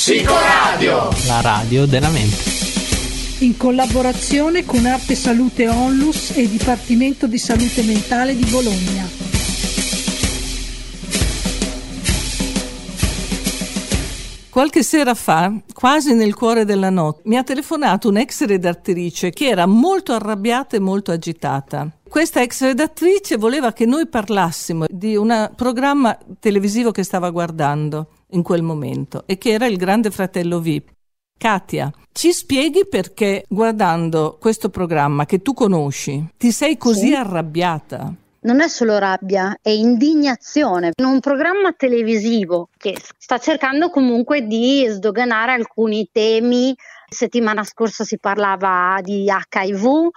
Psicoradio, la radio della mente. In collaborazione con Arte Salute Onlus e Dipartimento di Salute Mentale di Bologna. Qualche sera fa, quasi nel cuore della notte, mi ha telefonato un'ex redattrice che era molto arrabbiata e molto agitata. Questa ex redattrice voleva che noi parlassimo di un programma televisivo che stava guardando in quel momento e che era Il Grande Fratello VIP. Katia, ci spieghi perché guardando questo programma che tu conosci ti sei così arrabbiata? Non è solo rabbia, è indignazione. In un programma televisivo che sta cercando comunque di sdoganare alcuni temi, settimana scorsa si parlava di HIV,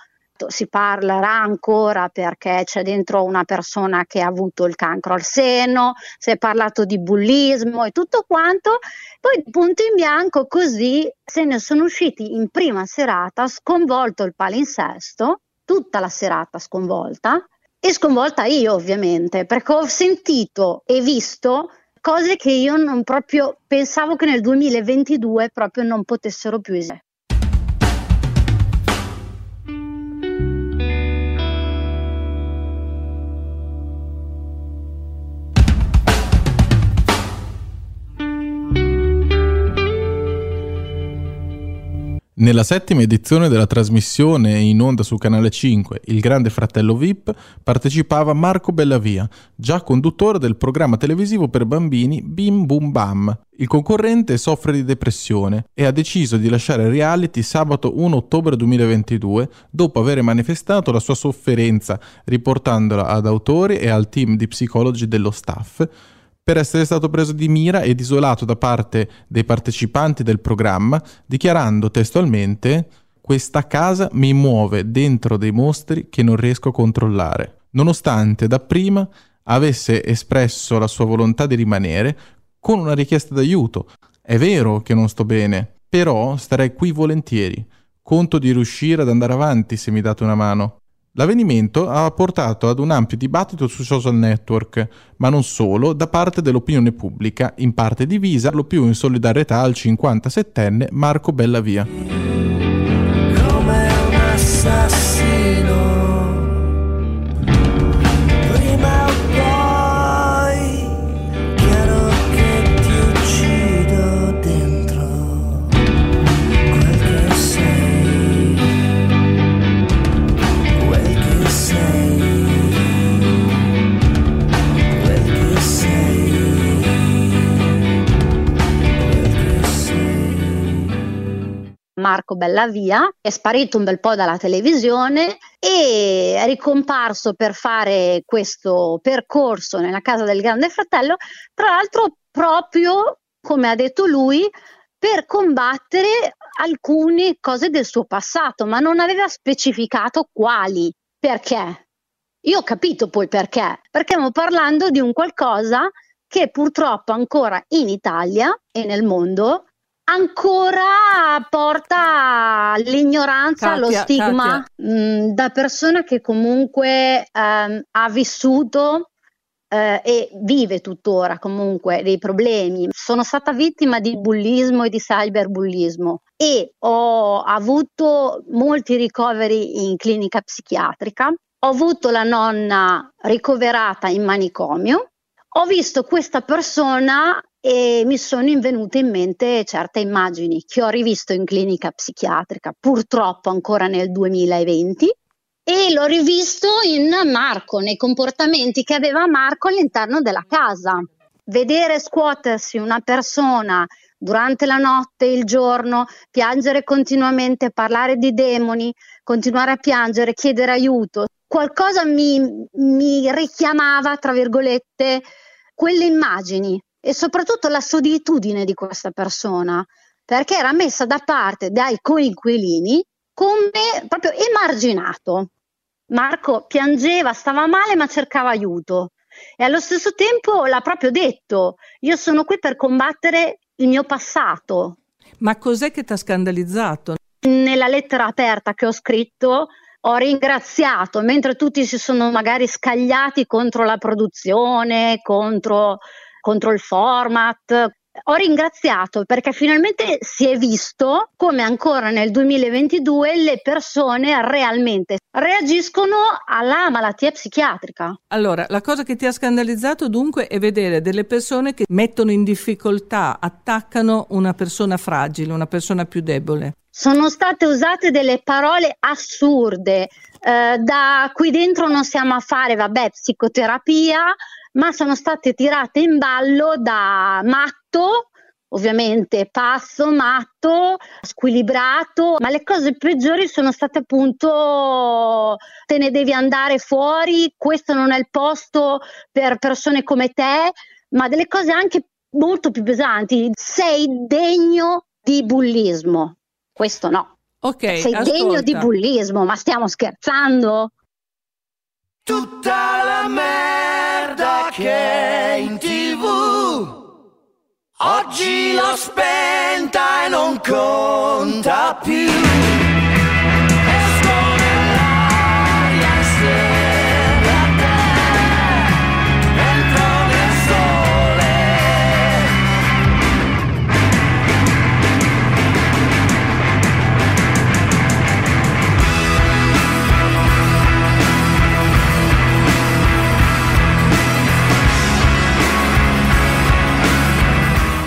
si parlerà ancora perché c'è dentro una persona che ha avuto il cancro al seno, si è parlato di bullismo e tutto quanto, poi punto in bianco così se ne sono usciti in prima serata, sconvolto il palinsesto, tutta la serata sconvolta e sconvolta io ovviamente, perché ho sentito e visto cose che io non proprio pensavo che nel 2022 proprio non potessero più esistere. Nella settima edizione della trasmissione in onda su Canale 5, Il Grande Fratello VIP, partecipava Marco Bellavia, già conduttore del programma televisivo per bambini Bim Bum Bam. Il concorrente soffre di depressione e ha deciso di lasciare il reality sabato 1 ottobre 2022 dopo aver manifestato la sua sofferenza, riportandola ad autori e al team di psicologi dello staff, per essere stato preso di mira ed isolato da parte dei partecipanti del programma, dichiarando testualmente «Questa casa mi muove dentro dei mostri che non riesco a controllare». Nonostante dapprima avesse espresso la sua volontà di rimanere con una richiesta d'aiuto. «È vero che non sto bene, però starei qui volentieri. Conto di riuscire ad andare avanti se mi date una mano». L'avvenimento ha portato ad un ampio dibattito sui social network, ma non solo, da parte dell'opinione pubblica, in parte divisa, lo più in solidarietà al 57enne Marco Bellavia. Come un assassino, prima o poi, chiaro che ti uccido dentro quel che sei. Marco Bellavia è sparito un bel po' dalla televisione e è ricomparso per fare questo percorso nella casa del Grande Fratello, tra l'altro proprio, come ha detto lui, per combattere alcune cose del suo passato, ma non aveva specificato quali, perché. Io ho capito poi perché stiamo parlando di un qualcosa che purtroppo ancora in Italia e nel mondo ancora porta all'ignoranza, Katia, allo stigma da persona che comunque ha vissuto e vive tuttora comunque dei problemi. Sono stata vittima di bullismo e di cyberbullismo e ho avuto molti ricoveri in clinica psichiatrica, ho avuto la nonna ricoverata in manicomio, ho visto questa persona e mi sono venute in mente certe immagini che ho rivisto in clinica psichiatrica, purtroppo ancora nel 2020, e l'ho rivisto in Marco, nei comportamenti che aveva Marco all'interno della casa. Vedere scuotersi una persona durante la notte, il giorno, piangere continuamente, parlare di demoni, continuare a piangere, chiedere aiuto, qualcosa mi richiamava, tra virgolette, quelle immagini. E soprattutto la solitudine di questa persona, perché era messa da parte dai coinquilini come proprio emarginato. Marco piangeva, stava male ma cercava aiuto e allo stesso tempo l'ha proprio detto: io sono qui per combattere il mio passato. Ma cos'è che ti ha scandalizzato? Nella lettera aperta che ho scritto ho ringraziato, mentre tutti si sono magari scagliati contro la produzione, contro il format, ho ringraziato perché finalmente si è visto come ancora nel 2022 le persone realmente reagiscono alla malattia psichiatrica. Allora, la cosa che ti ha scandalizzato dunque è vedere delle persone che mettono in difficoltà, attaccano una persona fragile, una persona più debole. Sono state usate delle parole assurde, da qui dentro non siamo a fare, psicoterapia, ma sono state tirate in ballo da matto, ovviamente pazzo, matto, squilibrato, ma le cose peggiori sono state appunto te ne devi andare fuori, questo non è il posto per persone come te, ma delle cose anche molto più pesanti, sei degno di bullismo. Questo no. Okay, sei ascolta. Degno di bullismo, ma stiamo scherzando? Tutta la merda che è in TV oggi l'ho spenta e non conta più.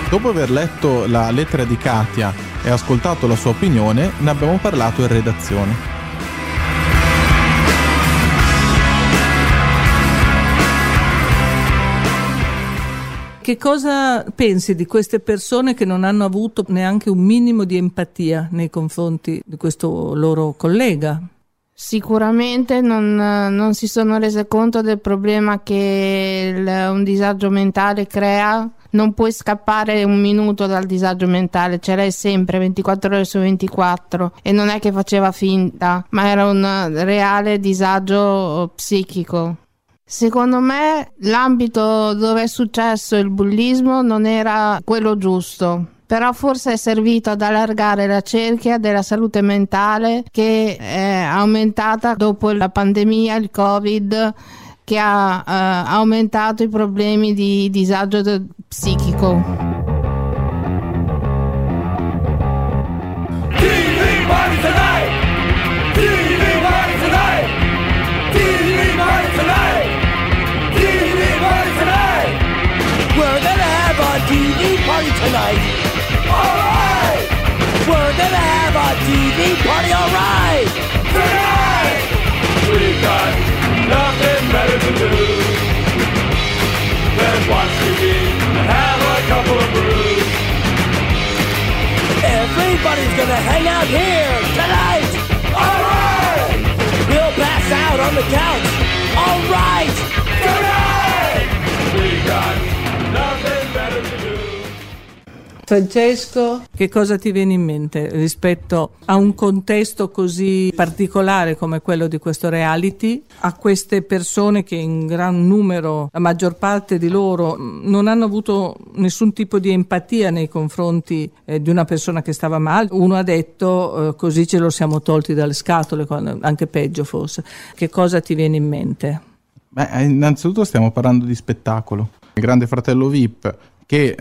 Dopo aver letto la lettera di Katia e ascoltato la sua opinione, ne abbiamo parlato in redazione. Che cosa pensi di queste persone che non hanno avuto neanche un minimo di empatia nei confronti di questo loro collega? Sicuramente non si sono rese conto del problema che un disagio mentale crea. Non puoi scappare un minuto dal disagio mentale, ce l'hai sempre, 24 ore su 24, e non è che faceva finta, ma era un reale disagio psichico. Secondo me l'ambito dove è successo il bullismo non era quello giusto, però forse è servito ad allargare la cerchia della salute mentale che è aumentata dopo la pandemia, il Covid, che ha aumentato i problemi di disagio psichico. TV party tonight. Nothing better to do than watch TV and have a couple of brews. Everybody's gonna hang out here tonight. All right. We'll pass out on the couch. All right. Good night. We got nothing better to do. Francesco, che cosa ti viene in mente rispetto a un contesto così particolare come quello di questo reality, a queste persone che in gran numero, la maggior parte di loro, non hanno avuto nessun tipo di empatia nei confronti di una persona che stava male? Uno ha detto così ce lo siamo tolti dalle scatole, anche peggio forse. Che cosa ti viene in mente? Beh, innanzitutto stiamo parlando di spettacolo. Il Grande Fratello VIP che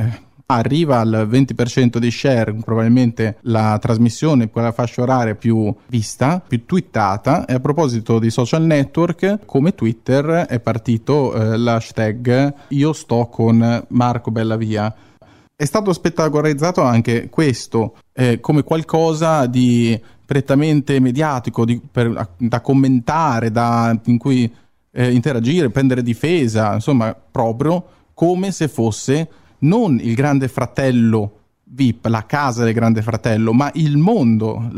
arriva al 20% di share, probabilmente la trasmissione, quella fascia oraria più vista, più twittata. E a proposito di social network, come Twitter è partito l'hashtag Io sto con Marco Bellavia. È stato spettacolarizzato anche questo come qualcosa di prettamente mediatico, da commentare, in cui interagire, prendere difesa, insomma, proprio come se fosse non il Grande Fratello VIP, la casa del Grande Fratello, ma il mondo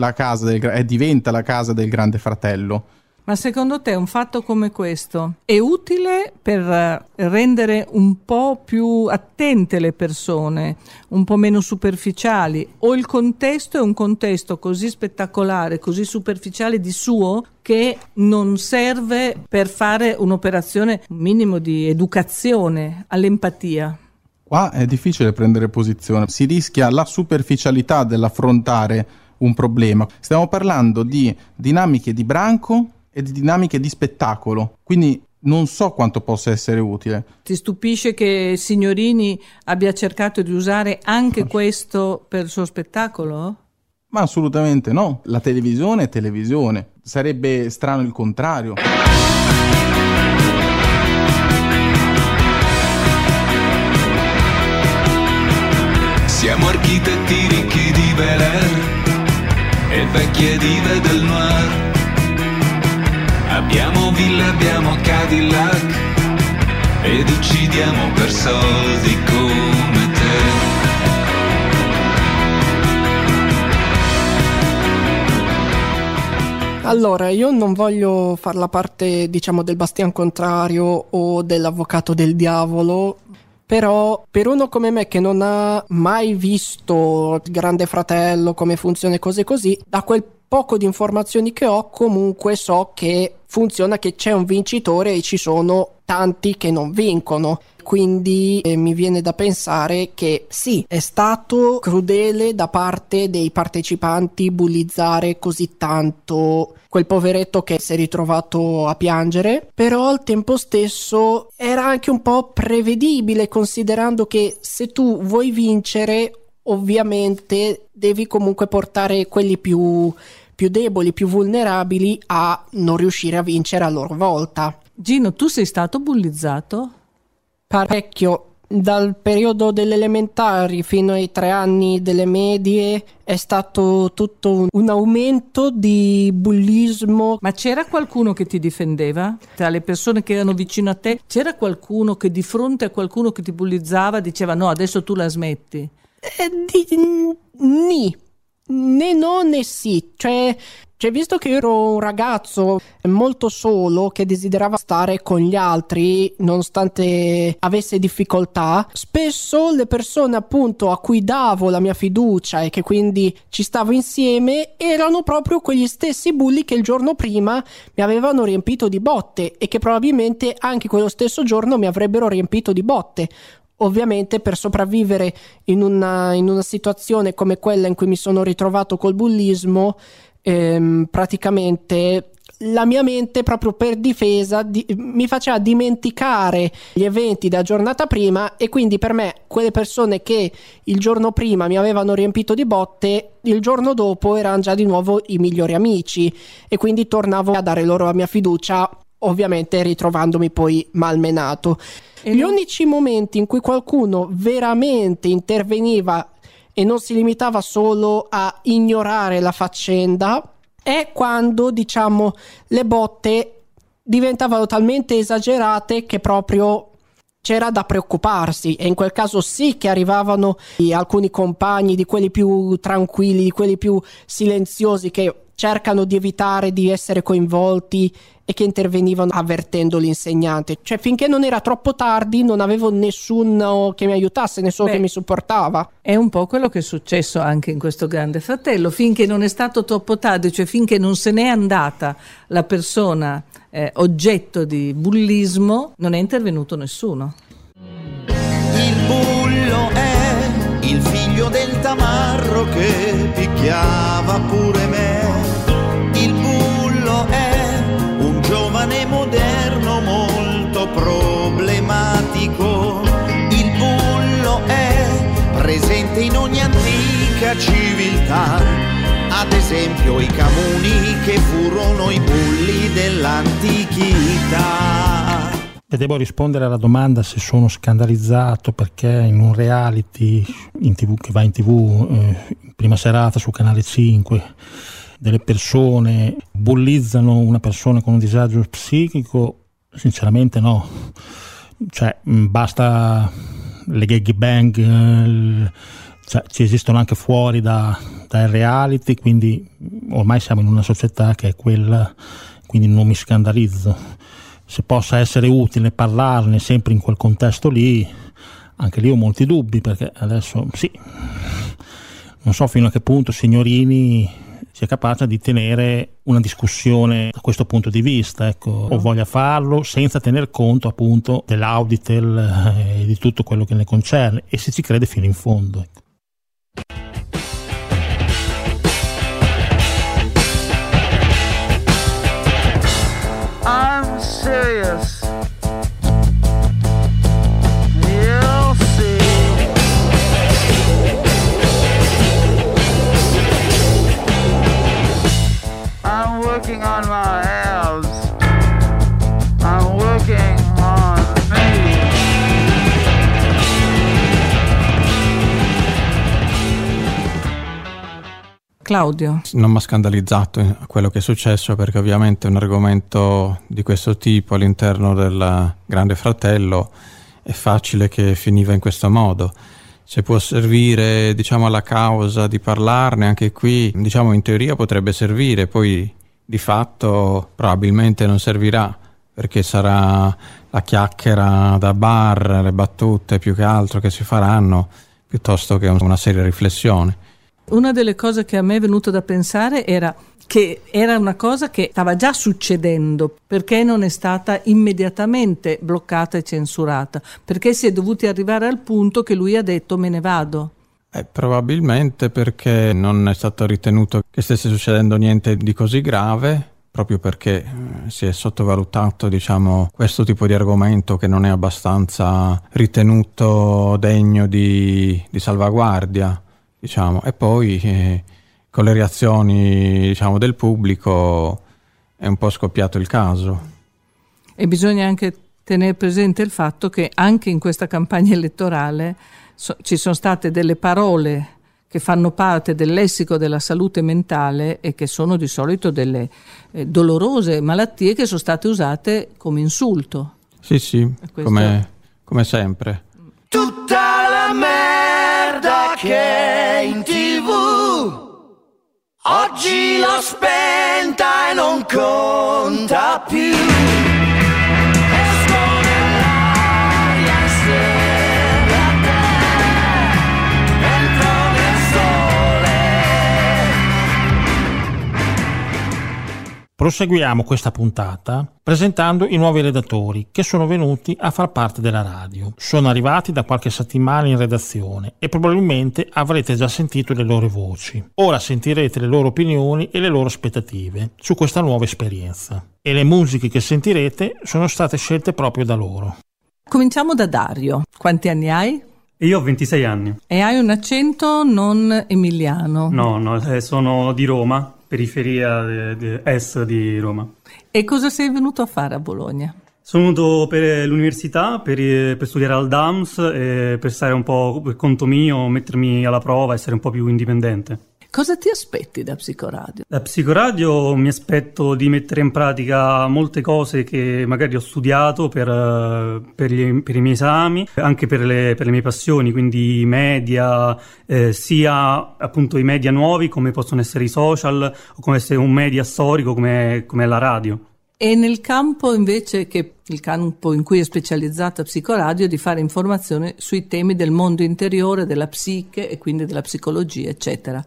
diventa la casa del Grande Fratello. Ma secondo te un fatto come questo è utile per rendere un po' più attente le persone, un po' meno superficiali, o il contesto è un contesto così spettacolare, così superficiale di suo, che non serve per fare un'operazione, un minimo di educazione all'empatia? Qua è difficile prendere posizione, si rischia la superficialità dell'affrontare un problema. Stiamo parlando di dinamiche di branco e di dinamiche di spettacolo, quindi non so quanto possa essere utile. Ti stupisce che Signorini abbia cercato di usare anche questo per il suo spettacolo? Ma assolutamente no, la televisione è televisione, sarebbe strano il contrario. Siamo architetti ricchi di Bel Air e vecchie dive del noir. Abbiamo ville, abbiamo Cadillac ed uccidiamo per soldi come te. Allora, io non voglio far la parte, diciamo, del bastian contrario o dell'avvocato del diavolo, però per uno come me che non ha mai visto Il Grande Fratello, come funziona e cose così, da quel poco di informazioni che ho comunque so che funziona, che c'è un vincitore e ci sono tanti che non vincono, quindi mi viene da pensare che sì, è stato crudele da parte dei partecipanti bullizzare così tanto quel poveretto che si è ritrovato a piangere, però al tempo stesso era anche un po' prevedibile, considerando che se tu vuoi vincere ovviamente devi comunque portare quelli più deboli, più vulnerabili a non riuscire a vincere a loro volta. Gino, tu sei stato bullizzato? Parecchio. Dal periodo delle elementari fino ai 3 anni delle medie è stato tutto un aumento di bullismo. Ma c'era qualcuno che ti difendeva? Tra le persone che erano vicino a te, c'era qualcuno che di fronte a qualcuno che ti bullizzava diceva no, adesso tu la smetti? Né no né sì, cioè visto che ero un ragazzo molto solo che desiderava stare con gli altri nonostante avesse difficoltà, spesso le persone appunto a cui davo la mia fiducia e che quindi ci stavo insieme erano proprio quegli stessi bulli che il giorno prima mi avevano riempito di botte e che probabilmente anche quello stesso giorno mi avrebbero riempito di botte. Ovviamente per sopravvivere in una situazione come quella in cui mi sono ritrovato col bullismo, praticamente la mia mente proprio per difesa mi faceva dimenticare gli eventi della giornata prima, e quindi per me quelle persone che il giorno prima mi avevano riempito di botte il giorno dopo erano già di nuovo i migliori amici, e quindi tornavo a dare loro la mia fiducia, ovviamente ritrovandomi poi malmenato. Gli unici momenti in cui qualcuno veramente interveniva e non si limitava solo a ignorare la faccenda è quando, diciamo, le botte diventavano talmente esagerate che proprio c'era da preoccuparsi, e in quel caso sì che arrivavano alcuni compagni, di quelli più tranquilli, di quelli più silenziosi, che cercano di evitare di essere coinvolti e che intervenivano avvertendo l'insegnante. Cioè, finché non era troppo tardi non avevo nessuno che mi aiutasse, nessuno che mi supportava. È un po' quello che è successo anche in questo Grande Fratello, finché non è stato troppo tardi, cioè finché non se n'è andata la persona oggetto di bullismo, non è intervenuto nessuno. Il bullo è il figlio del tamarro che picchiava pure me. Moderno molto problematico, il bullo è presente in ogni antica civiltà, ad esempio i Camuni che furono i bulli dell'antichità. E devo rispondere alla domanda se sono scandalizzato perché in un reality in TV, che va in TV in prima serata su Canale 5, delle persone bullizzano una persona con un disagio psichico. Sinceramente no, cioè basta le gag bang, cioè, ci esistono anche fuori dal reality, quindi ormai siamo in una società che è quella, quindi non mi scandalizzo. Se possa essere utile parlarne sempre in quel contesto lì, anche lì ho molti dubbi, perché adesso sì, non so fino a che punto Signorini sia capace di tenere una discussione da questo punto di vista, ecco, o voglia farlo senza tener conto appunto dell'Auditel e di tutto quello che ne concerne, e se ci crede fino in fondo. Ecco. I'm serious. Claudio. Non mi ha scandalizzato quello che è successo, perché ovviamente un argomento di questo tipo all'interno del Grande Fratello è facile che finiva in questo modo. Se può servire, diciamo, alla causa di parlarne, anche qui, diciamo, in teoria potrebbe servire, poi di fatto probabilmente non servirà, perché sarà la chiacchiera da bar, le battute più che altro che si faranno, piuttosto che una seria riflessione. Una delle cose che a me è venuto da pensare era che era una cosa che stava già succedendo, perché non è stata immediatamente bloccata e censurata, perché si è dovuti arrivare al punto che lui ha detto me ne vado. Probabilmente perché non è stato ritenuto che stesse succedendo niente di così grave, proprio perché si è sottovalutato, diciamo, questo tipo di argomento che non è abbastanza ritenuto degno di salvaguardia. Diciamo, e poi con le reazioni, diciamo, del pubblico è un po' scoppiato il caso. E bisogna anche tenere presente il fatto che anche in questa campagna elettorale ci sono state delle parole che fanno parte del lessico della salute mentale e che sono di solito delle dolorose malattie che sono state usate come insulto. Sì, sì, come sempre. Tutta la merda che in TV oggi l'ho spenta e non conta più. Proseguiamo questa puntata presentando i nuovi redattori che sono venuti a far parte della radio. Sono arrivati da qualche settimana in redazione e probabilmente avrete già sentito le loro voci. Ora sentirete le loro opinioni e le loro aspettative su questa nuova esperienza. E le musiche che sentirete sono state scelte proprio da loro. Cominciamo da Dario. Quanti anni hai? Io ho 26 anni. E hai un accento non emiliano? No, sono di Roma. Periferia est di Roma. E cosa sei venuto a fare a Bologna? Sono venuto per l'università, per studiare al Dams, per stare un po' per conto mio, mettermi alla prova, essere un po' più indipendente. Cosa ti aspetti da Psicoradio? Da Psicoradio mi aspetto di mettere in pratica molte cose che magari ho studiato per i miei esami, anche per le mie passioni, quindi media, sia appunto i media nuovi come possono essere i social o come essere un media storico come la radio. E nel campo invece, che il campo in cui è specializzata Psicoradio, di fare informazione sui temi del mondo interiore, della psiche e quindi della psicologia, eccetera.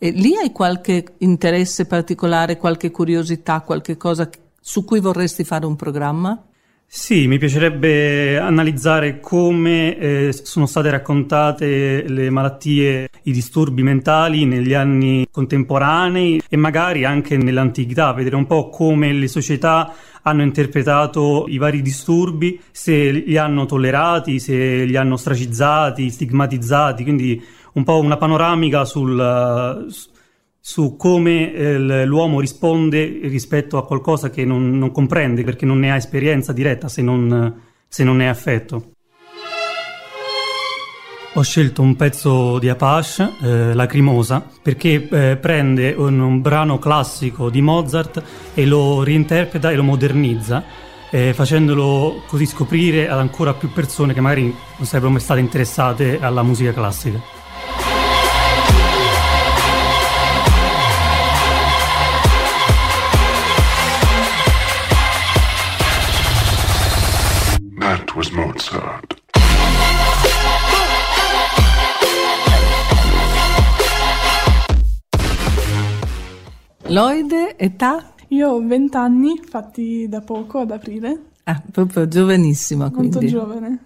E lì hai qualche interesse particolare, qualche curiosità, qualche cosa su cui vorresti fare un programma? Sì, mi piacerebbe analizzare come sono state raccontate le malattie, i disturbi mentali negli anni contemporanei e magari anche nell'antichità, vedere un po' come le società hanno interpretato i vari disturbi, se li hanno tollerati, se li hanno ostracizzati, stigmatizzati, quindi un po' una panoramica su come l'uomo risponde rispetto a qualcosa che non comprende, perché non ne ha esperienza diretta se non ne ha affetto. Ho scelto un pezzo di Apache, Lacrimosa, perché prende un brano classico di Mozart e lo reinterpreta e lo modernizza, facendolo così scoprire ad ancora più persone che magari non sarebbero mai state interessate alla musica classica. That was Mozart. Loide, età? Io ho 20 anni, fatti da poco, ad aprile. Ah, proprio giovanissima, quindi. Molto giovane.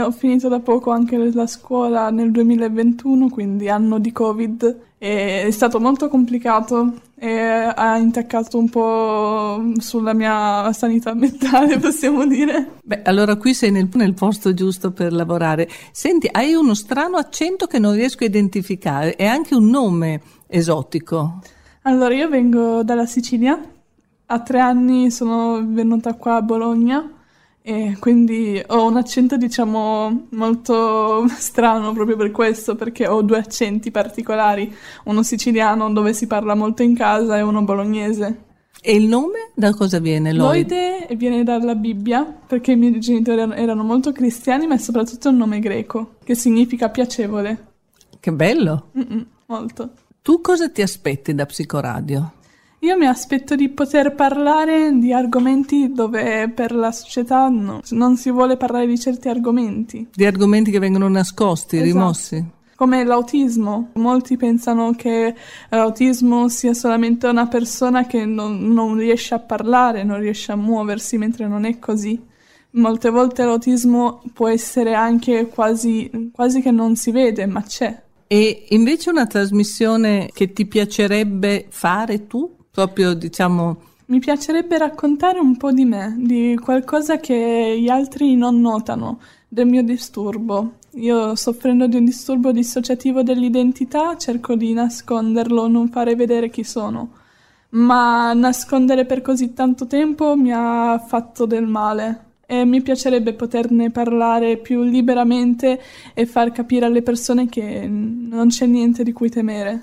Ho finito da poco anche la scuola nel 2021, quindi anno di Covid. E è stato molto complicato e ha intaccato un po' sulla mia sanità mentale, possiamo dire. Beh, allora qui sei nel posto giusto per lavorare. Senti, hai uno strano accento che non riesco a identificare e anche un nome esotico. Allora, io vengo dalla Sicilia. A 3 anni sono venuta qua a Bologna. e quindi ho un accento, diciamo, molto strano proprio per questo, perché ho due accenti particolari, uno siciliano dove si parla molto in casa e uno bolognese. E il nome da cosa viene? Loide viene dalla Bibbia, perché i miei genitori erano molto cristiani, ma è soprattutto un nome greco che significa piacevole. Che bello! Molto. Tu cosa ti aspetti da Psicoradio? Io mi aspetto di poter parlare di argomenti dove per la società non si vuole parlare di certi argomenti. Di argomenti che vengono nascosti, esatto. Rimossi. Come l'autismo. Molti pensano che l'autismo sia solamente una persona che non riesce a parlare, non riesce a muoversi, mentre non è così. Molte volte l'autismo può essere anche quasi che non si vede, ma c'è. E invece una trasmissione che ti piacerebbe fare tu? Proprio, diciamo... Mi piacerebbe raccontare un po' di me, di qualcosa che gli altri non notano, del mio disturbo. Io, soffrendo di un disturbo dissociativo dell'identità, cerco di nasconderlo, non fare vedere chi sono. Ma nascondere per così tanto tempo mi ha fatto del male. E mi piacerebbe poterne parlare più liberamente e far capire alle persone che non c'è niente di cui temere.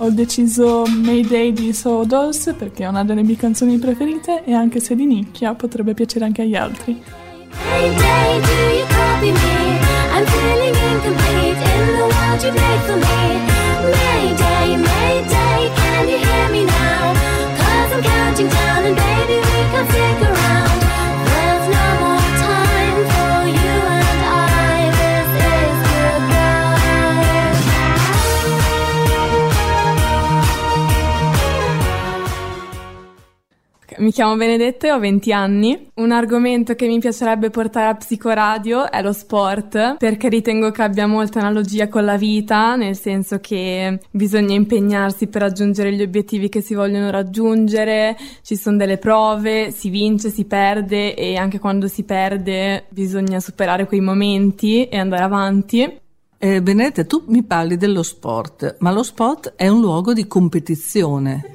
Ho deciso Mayday di So Dolls perché è una delle mie canzoni preferite e anche se di nicchia potrebbe piacere anche agli altri. Mayday, do you copy me? I'm feeling incomplete in the world you made for me. Mayday, Mayday, can you hear me now? 'Cause I'm counting down and baby we can't stick around. There's no more time for you and I. This is goodbye. Mi chiamo Benedetta e ho 20 anni. Un argomento che mi piacerebbe portare a Psicoradio è lo sport, perché ritengo che abbia molta analogia con la vita, nel senso che bisogna impegnarsi per raggiungere gli obiettivi che si vogliono raggiungere, ci sono delle prove, si vince, si perde e anche quando si perde bisogna superare quei momenti e andare avanti. Benedetta, tu mi parli dello sport, ma lo sport è un luogo di competizione.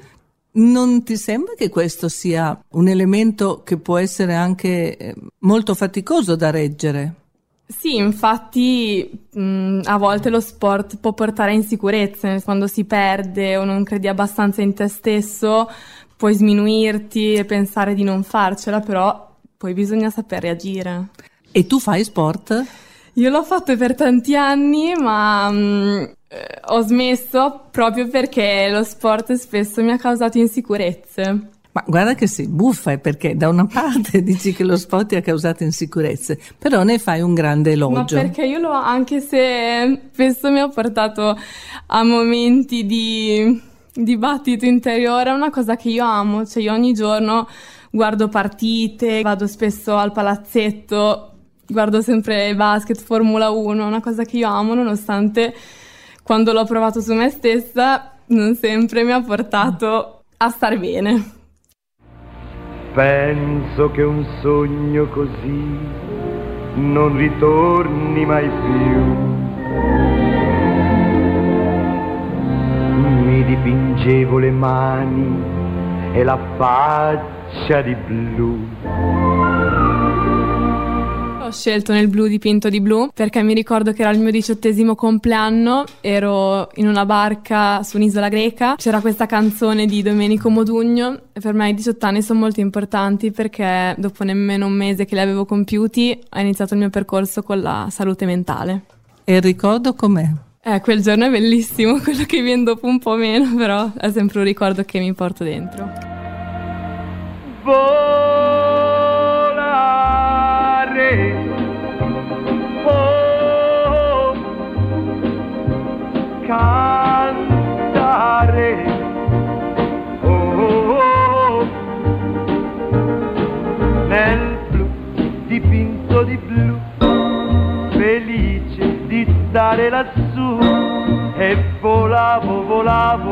Non ti sembra che questo sia un elemento che può essere anche molto faticoso da reggere? Sì, infatti a volte lo sport può portare a insicurezze, quando si perde o non credi abbastanza in te stesso puoi sminuirti e pensare di non farcela, però poi bisogna saper reagire. E tu fai sport? Io l'ho fatto per tanti anni, ma... ho smesso proprio perché lo sport spesso mi ha causato insicurezze. Ma guarda che sei buffa, perché da una parte dici che lo sport ti ha causato insicurezze, però ne fai un grande elogio. Ma perché io anche se spesso mi ha portato a momenti di dibattito interiore, è una cosa che io amo, cioè io ogni giorno guardo partite, vado spesso al palazzetto, guardo sempre basket, Formula 1, è una cosa che io amo, nonostante... Quando l'ho provato su me stessa, non sempre mi ha portato a star bene. Penso che un sogno così non ritorni mai più. Mi dipingevo le mani e la faccia di blu. Ho scelto Nel blu dipinto di blu perché mi ricordo che era il mio 18° compleanno, ero in una barca su un'isola greca, c'era questa canzone di Domenico Modugno e per me i 18 anni sono molto importanti perché dopo nemmeno un mese che li avevo compiuti ho iniziato il mio percorso con la salute mentale. E il ricordo com'è? Quel giorno è bellissimo, quello che viene dopo un po' meno, però è sempre un ricordo che mi porto dentro. Volare, cantare, nel blu dipinto di blu, felice di stare lassù, e volavo, volavo